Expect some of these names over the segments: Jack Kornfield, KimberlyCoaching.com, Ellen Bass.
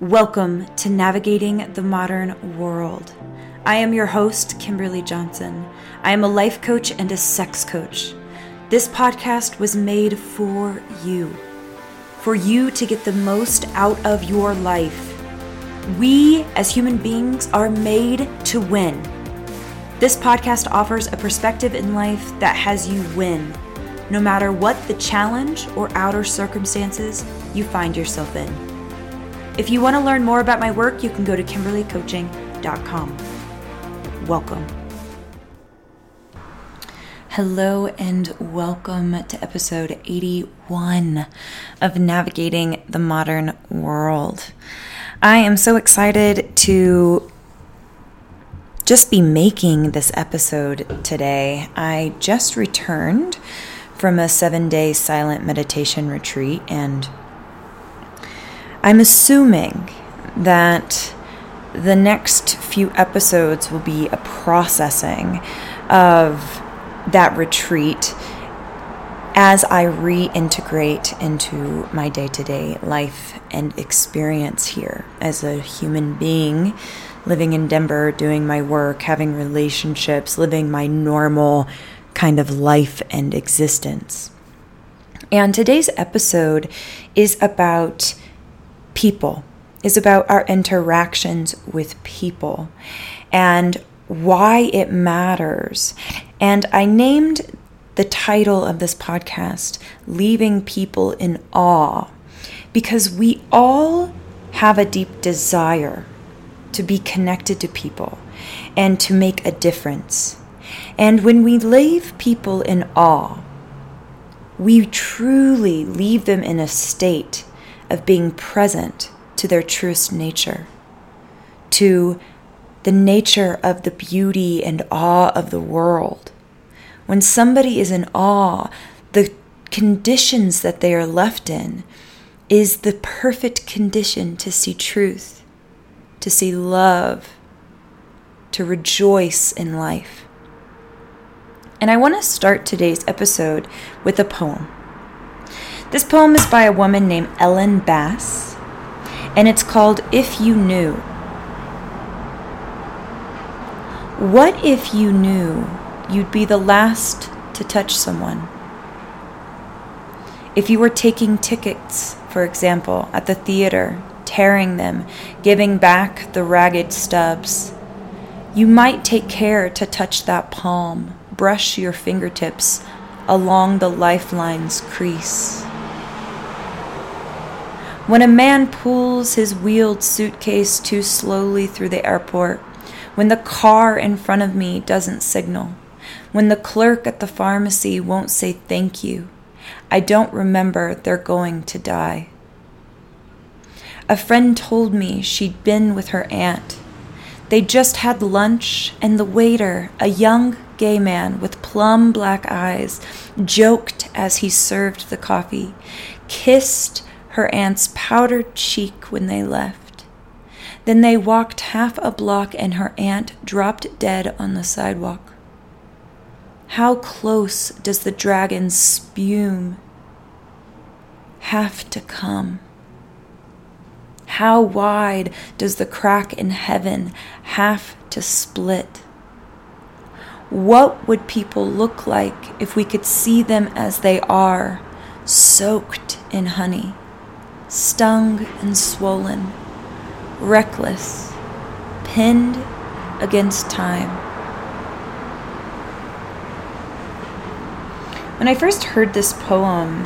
Welcome to Navigating the Modern World. I am your host, Kimberly Johnson. I am a life coach and a sex coach. This podcast was made for you to get the most out of your life. We, as human beings, are made to win. This podcast offers a perspective in life that has you win, no matter what the challenge or outer circumstances you find yourself in. If you want to learn more about my work, you can go to KimberlyCoaching.com. Welcome. Hello and welcome to episode 81 of Navigating the Modern World. I am so excited to just be making this episode today. I just returned from a 7-day silent meditation retreat, and I'm assuming that the next few episodes will be a processing of that retreat as I reintegrate into my day-to-day life and experience here as a human being, living in Denver, doing my work, having relationships, living my normal kind of life and existence. And today's episode is about people, is about our interactions with people and why it matters. And I named the title of this podcast, Leaving People in Awe, because we all have a deep desire to be connected to people and to make a difference. And when we leave people in awe, we truly leave them in a state of being present to their truest nature, to the nature of the beauty and awe of the world. When somebody is in awe, the conditions that they are left in is the perfect condition to see truth, to see love, to rejoice in life. And I want to start today's episode with a poem. This poem is by a woman named Ellen Bass, and it's called If You Knew. What if you knew you'd be the last to touch someone? If you were taking tickets, for example, at the theater, tearing them, giving back the ragged stubs, you might take care to touch that palm, brush your fingertips along the lifeline's crease. When a man pulls his wheeled suitcase too slowly through the airport, when the car in front of me doesn't signal, when the clerk at the pharmacy won't say thank you, I don't remember they're going to die. A friend told me she'd been with her aunt. They just had lunch, and the waiter, a young gay man with plum black eyes, joked as he served the coffee, kissed her aunt's powdered cheek when they left. Then they walked half a block and her aunt dropped dead on the sidewalk. How close does the dragon spume have to come? How wide does the crack in heaven have to split? What would people look like if we could see them as they are, soaked in honey, stung and swollen, reckless, pinned against time? When I first heard this poem,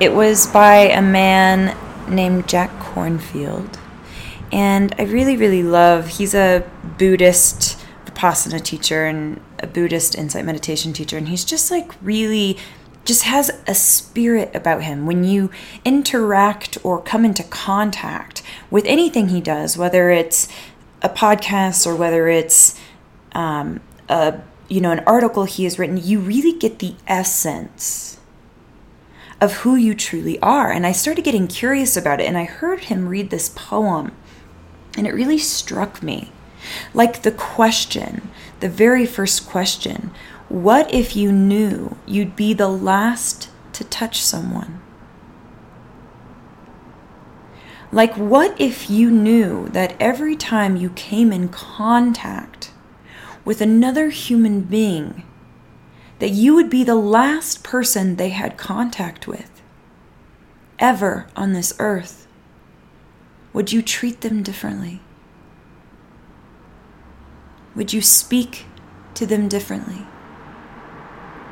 it was by a man named Jack Kornfield, and I really love, he's a Buddhist Vipassana teacher and a Buddhist insight meditation teacher, and he's just like really just has a spirit about him. When you interact or come into contact with anything he does, whether it's a podcast or whether it's an article he has written, you really get the essence of who you truly are. And I started getting curious about it, and I heard him read this poem, and it really struck me. Like the question, the very first question, what if you knew you'd be the last to touch someone? Like, what if you knew that every time you came in contact with another human being, that you would be the last person they had contact with ever on this earth? Would you treat them differently? Would you speak to them differently?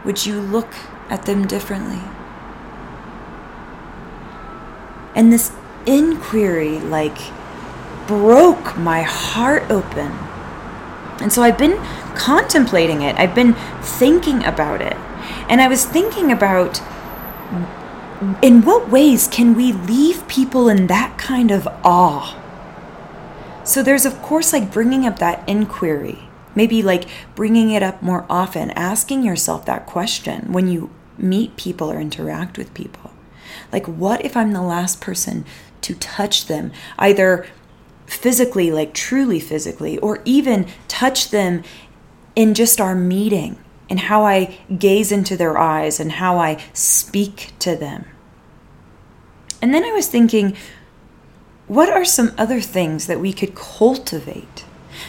Would you look at them differently? And this inquiry, like, broke my heart open. And so I've been contemplating it. I've been thinking about it. And I was thinking about, in what ways can we leave people in that kind of awe? So there's, of course, like, bringing up that inquiry. Maybe like bringing it up more often, asking yourself that question when you meet people or interact with people. Like, what if I'm the last person to touch them, either physically, like truly physically, or even touch them in just our meeting and how I gaze into their eyes and how I speak to them? And then I was thinking, what are some other things that we could cultivate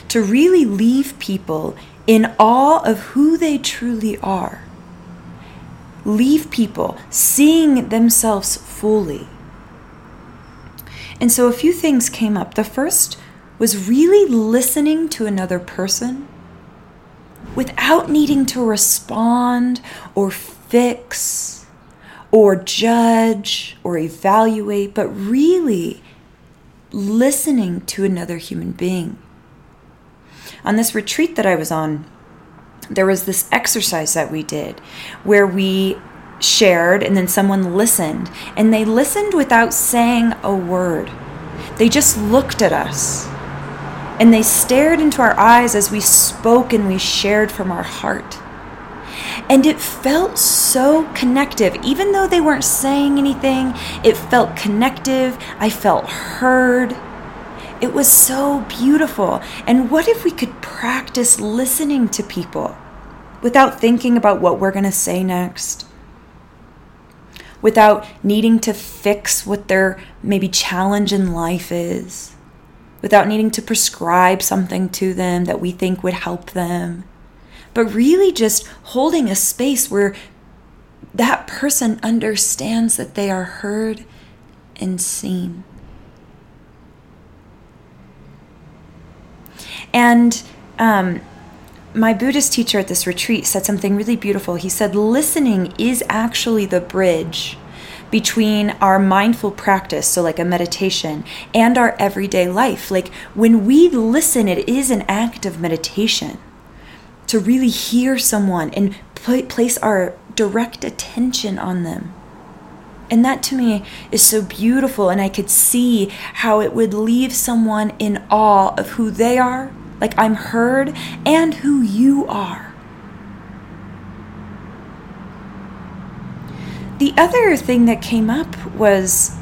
to really leave people in awe of who they truly are? Leave people seeing themselves fully. And so a few things came up. The first was really listening to another person without needing to respond or fix or judge or evaluate, but really listening to another human being. On this retreat that I was on, there was this exercise that we did where we shared and then someone listened, and they listened without saying a word. They just looked at us and they stared into our eyes as we spoke and we shared from our heart. And it felt so connective. Even though they weren't saying anything, it felt connective. I felt heard. It was so beautiful. And what if we could practice listening to people without thinking about what we're going to say next, without needing to fix what their maybe challenge in life is, without needing to prescribe something to them that we think would help them, but really just holding a space where that person understands that they are heard and seen. And my Buddhist teacher at this retreat said something really beautiful. He said, listening is actually the bridge between our mindful practice, so like a meditation, and our everyday life. Like, when we listen, it is an act of meditation to really hear someone and place our direct attention on them. And that to me is so beautiful, and I could see how it would leave someone in awe of who they are, like, I'm heard, and who you are. The other thing that came up was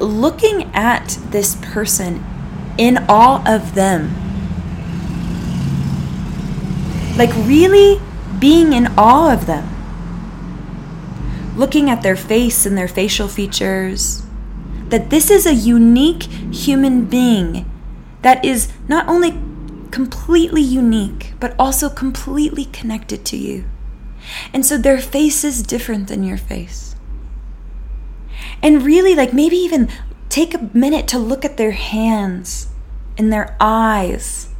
looking at this person in awe of them. Like, really being in awe of them. Looking at their face and their facial features, that this is a unique human being that is not only completely unique, but also completely connected to you. And so their face is different than your face. And really, like, maybe even take a minute to look at their hands and their eyes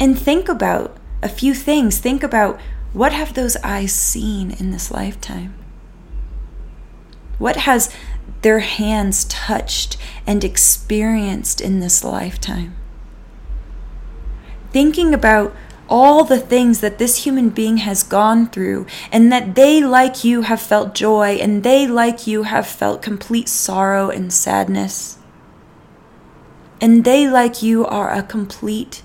and think about a few things. Think about, what have those eyes seen in this lifetime? What has their hands touched and experienced in this lifetime? Thinking about all the things that this human being has gone through, and that they, like you, have felt joy, and they, like you, have felt complete sorrow and sadness. And they, like you, are a complete,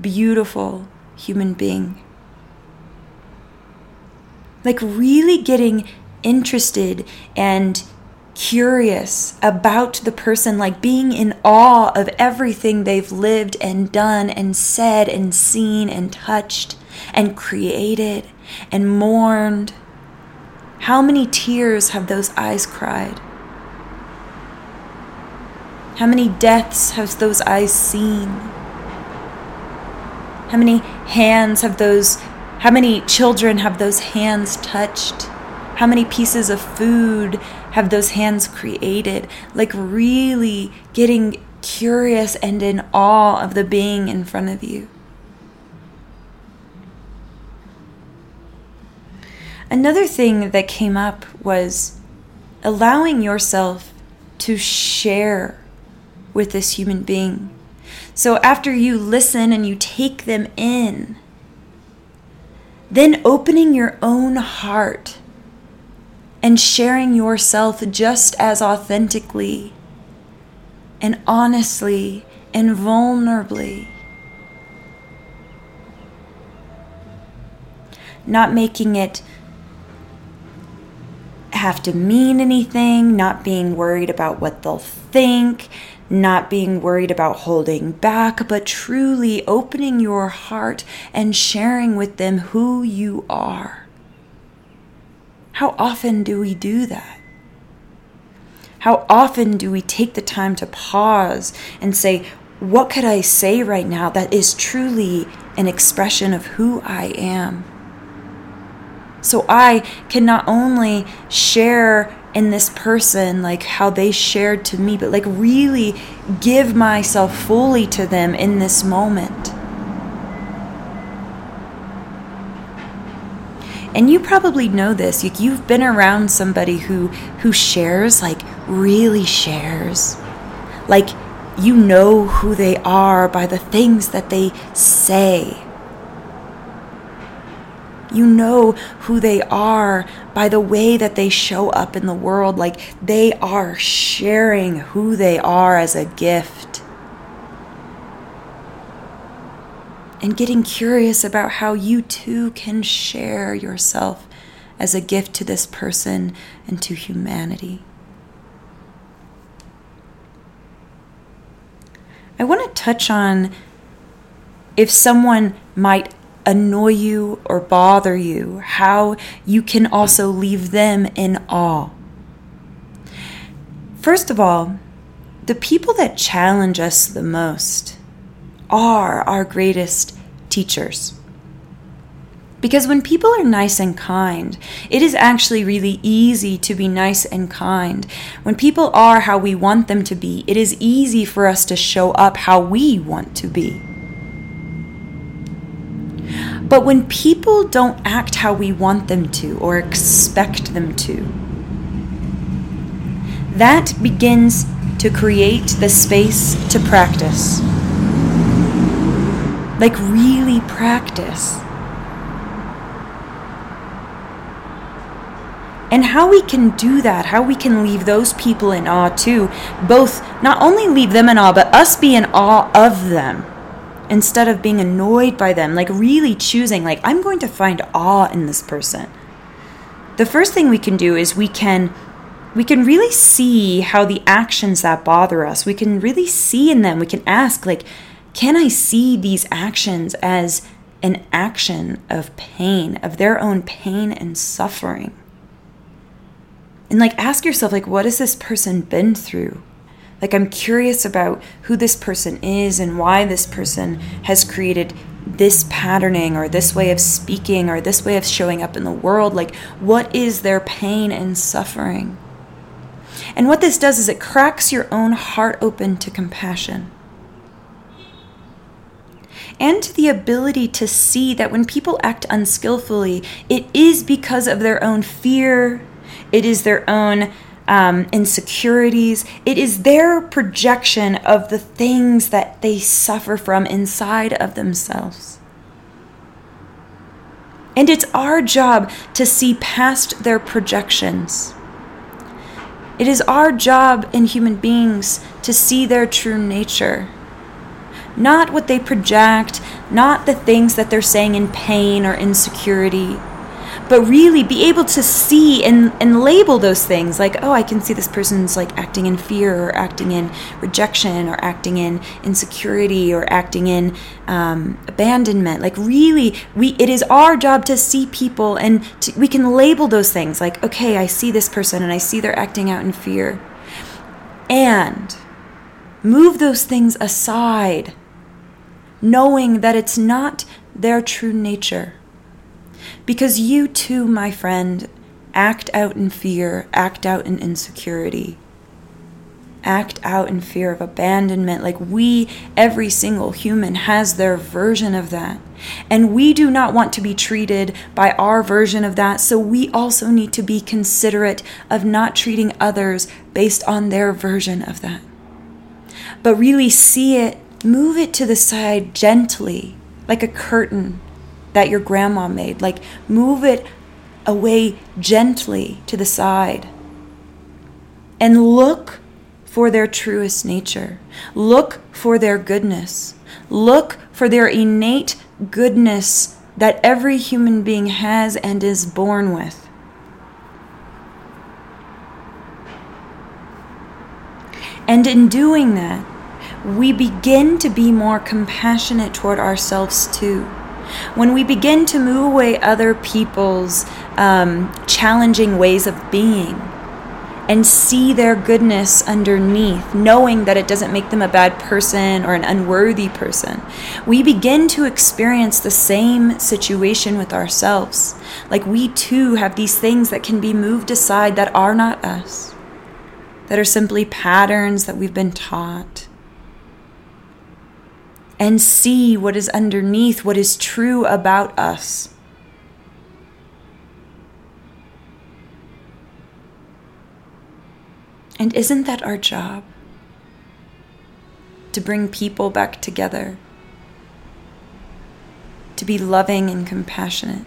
beautiful human being. Like, really getting interested and curious about the person, like being in awe of everything they've lived and done and said and seen and touched and created and mourned. How many tears have those eyes cried? How many deaths have those eyes seen? How many hands have those, how many children have those hands touched? How many pieces of food have those hands created? Like really getting curious and in awe of the being in front of you. Another thing that came up was allowing yourself to share with this human being. So after you listen and you take them in, then opening your own heart and sharing yourself just as authentically and honestly and vulnerably. Not making it have to mean anything, not being worried about what they'll think, not being worried about holding back, but truly opening your heart and sharing with them who you are. How often do we do that? How often do we take the time to pause and say, what could I say right now that is truly an expression of who I am? So I can not only share in this person, like how they shared to me, but like really give myself fully to them in this moment. And you probably know this. You've been around somebody who shares, like really shares. Like you know who they are by the things that they say. You know who they are by the way that they show up in the world. Like they are sharing who they are as a gift. And getting curious about how you too can share yourself as a gift to this person and to humanity. I want to touch on if someone might annoy you or bother you, how you can also leave them in awe. First of all, the people that challenge us the most are our greatest teachers. Because when people are nice and kind, it is actually really easy to be nice and kind. When people are how we want them to be, it is easy for us to show up how we want to be. But when people don't act how we want them to or expect them to, that begins to create the space to practice. Like really practice. And how we can do that, how we can leave those people in awe too, both not only leave them in awe, but us be in awe of them. Instead of being annoyed by them, like really choosing, like I'm going to find awe in this person. The first thing we can do is we can really see how the actions that bother us, we can really see in them, we can ask, like, can I see these actions as an action of pain, of their own pain and suffering? And like ask yourself, like, what has this person been through? Like, I'm curious about who this person is and why this person has created this patterning or this way of speaking or this way of showing up in the world. Like, what is their pain and suffering? And what this does is it cracks your own heart open to compassion. And to the ability to see that when people act unskillfully, it is because of their own fear. It is their own insecurities. It is their projection of the things that they suffer from inside of themselves. And it's our job to see past their projections. It is our job in human beings to see their true nature. Not what they project, not the things that they're saying in pain or insecurity. But really be able to see and label those things. Like, oh, I can see this person's like acting in fear or acting in rejection or acting in insecurity or acting in abandonment. Like really, it is our job to see people and we can label those things. Like, okay, I see this person and I see they're acting out in fear. And Move those things aside, knowing that it's not their true nature. Because you too, my friend, act out in fear, act out in insecurity, act out in fear of abandonment. Like we, every single human has their version of that. And we do not want to be treated by our version of that. So we also need to be considerate of not treating others based on their version of that. But really see it, move it to the side gently, like a curtain that your grandma made. Like move it away gently to the side and look for their truest nature. Look for their goodness. Look for their innate goodness that every human being has and is born with. And in doing that, we begin to be more compassionate toward ourselves too. When we begin to move away other people's challenging ways of being and see their goodness underneath, knowing that it doesn't make them a bad person or an unworthy person, we begin to experience the same situation with ourselves. Like we too have these things that can be moved aside that are not us, that are simply patterns that we've been taught. And see what is underneath, what is true about us. And isn't that our job? To bring people back together. To be loving and compassionate.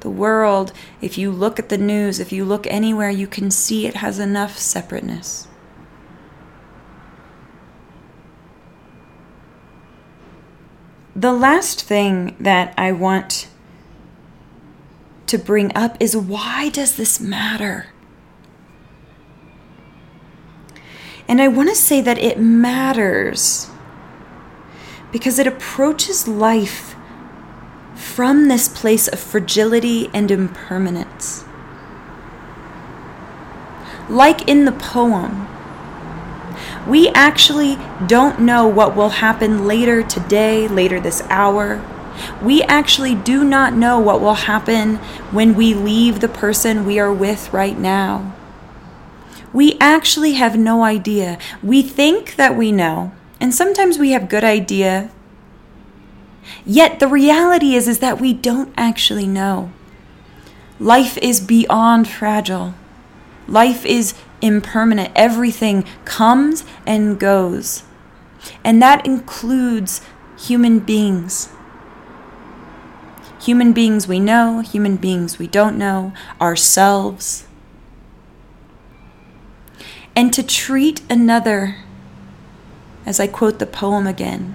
The world, if you look at the news, if you look anywhere, you can see it has enough separateness. The last thing that I want to bring up is, why does this matter? And I want to say that it matters because it approaches life from this place of fragility and impermanence. Like in the poem, we actually don't know what will happen later today, later this hour. We actually do not know what will happen when we leave the person we are with right now. We actually have no idea. We think that we know, and sometimes we have good idea. Yet the reality is that we don't actually know. Life is beyond fragile. Life is impermanent. Everything comes and goes. And that includes human beings. Human beings we know, human beings we don't know, ourselves. And to treat another, as I quote the poem again,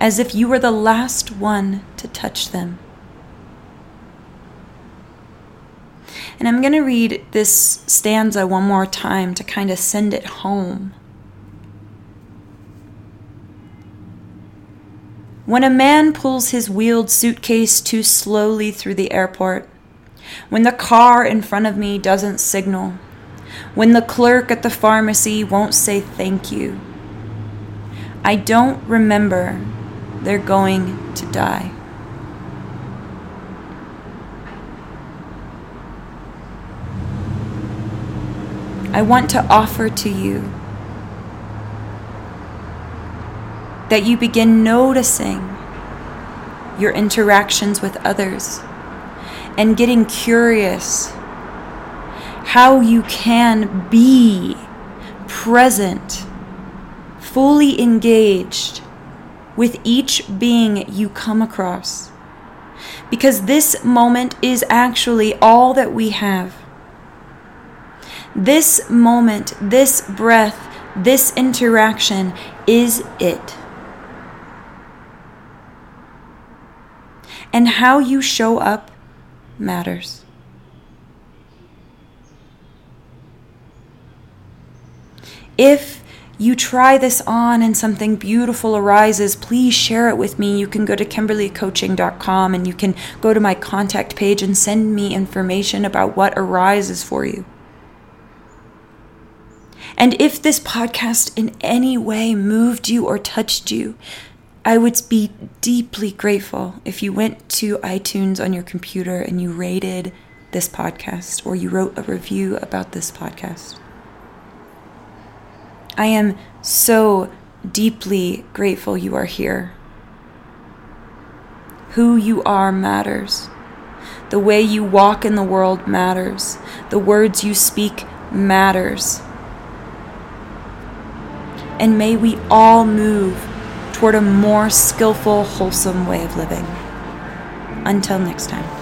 as if you were the last one to touch them. And I'm going to read this stanza one more time to kind of send it home. When a man pulls his wheeled suitcase too slowly through the airport, when the car in front of me doesn't signal, when the clerk at the pharmacy won't say thank you, I don't remember they're going to die. I want to offer to you that you begin noticing your interactions with others and getting curious how you can be present, fully engaged with each being you come across. Because this moment is actually all that we have. This moment, this breath, this interaction is it. And how you show up matters. If you try this on and something beautiful arises, please share it with me. You can go to KimberlyCoaching.com and you can go to my contact page and send me information about what arises for you. And if this podcast in any way moved you or touched you, I would be deeply grateful if you went to iTunes on your computer and you rated this podcast or you wrote a review about this podcast. I am so deeply grateful you are here. Who you are matters. The way you walk in the world matters. The words you speak matters. And may we all move toward a more skillful, wholesome way of living. Until next time.